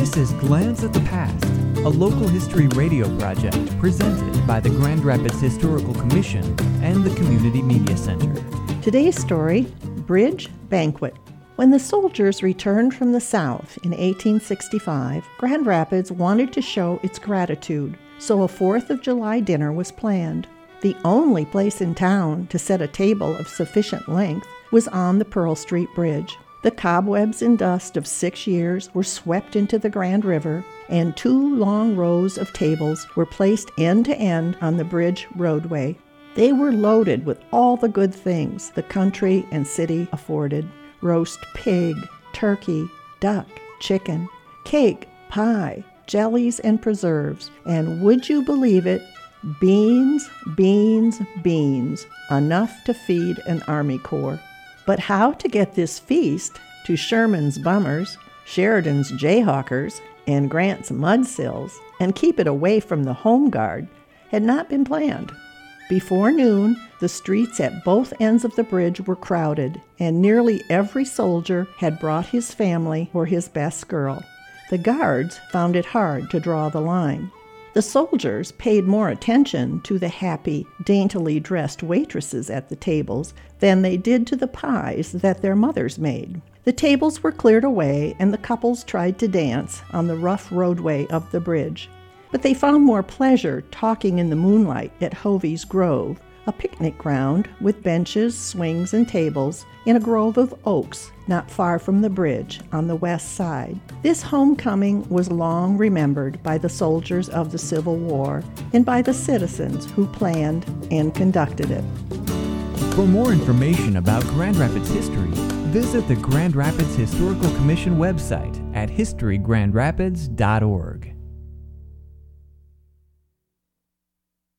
This is Glance at the Past, a local history radio project presented by the Grand Rapids Historical Commission and the Community Media Center. Today's story, Bridge Banquet. When the soldiers returned from the South in 1865, Grand Rapids wanted to show its gratitude, so a 4th of July dinner was planned. The only place in town to set a table of sufficient length was on the Pearl Street Bridge. The cobwebs and dust of 6 years were swept into the Grand River, and 2 long rows of tables were placed end to end on the bridge roadway. They were loaded with all the good things the country and city afforded: roast pig, turkey, duck, chicken, cake, pie, jellies and preserves, and would you believe it, beans, beans, beans, enough to feed an army corps. But how to get this feast to Sherman's bummers, Sheridan's jayhawkers, and Grant's mudsills, and keep it away from the home guard, had not been planned. Before noon, the streets at both ends of the bridge were crowded, and nearly every soldier had brought his family or his best girl. The guards found it hard to draw the line. The soldiers paid more attention to the happy, daintily dressed waitresses at the tables than they did to the pies that their mothers made. The tables were cleared away, and the couples tried to dance on the rough roadway of the bridge. But they found more pleasure talking in the moonlight at Hovey's Grove, a picnic ground with benches, swings, and tables in a grove of oaks not far from the bridge on the west side. This homecoming was long remembered by the soldiers of the Civil War and by the citizens who planned and conducted it. For more information about Grand Rapids history, visit the Grand Rapids Historical Commission website at historygrandrapids.org.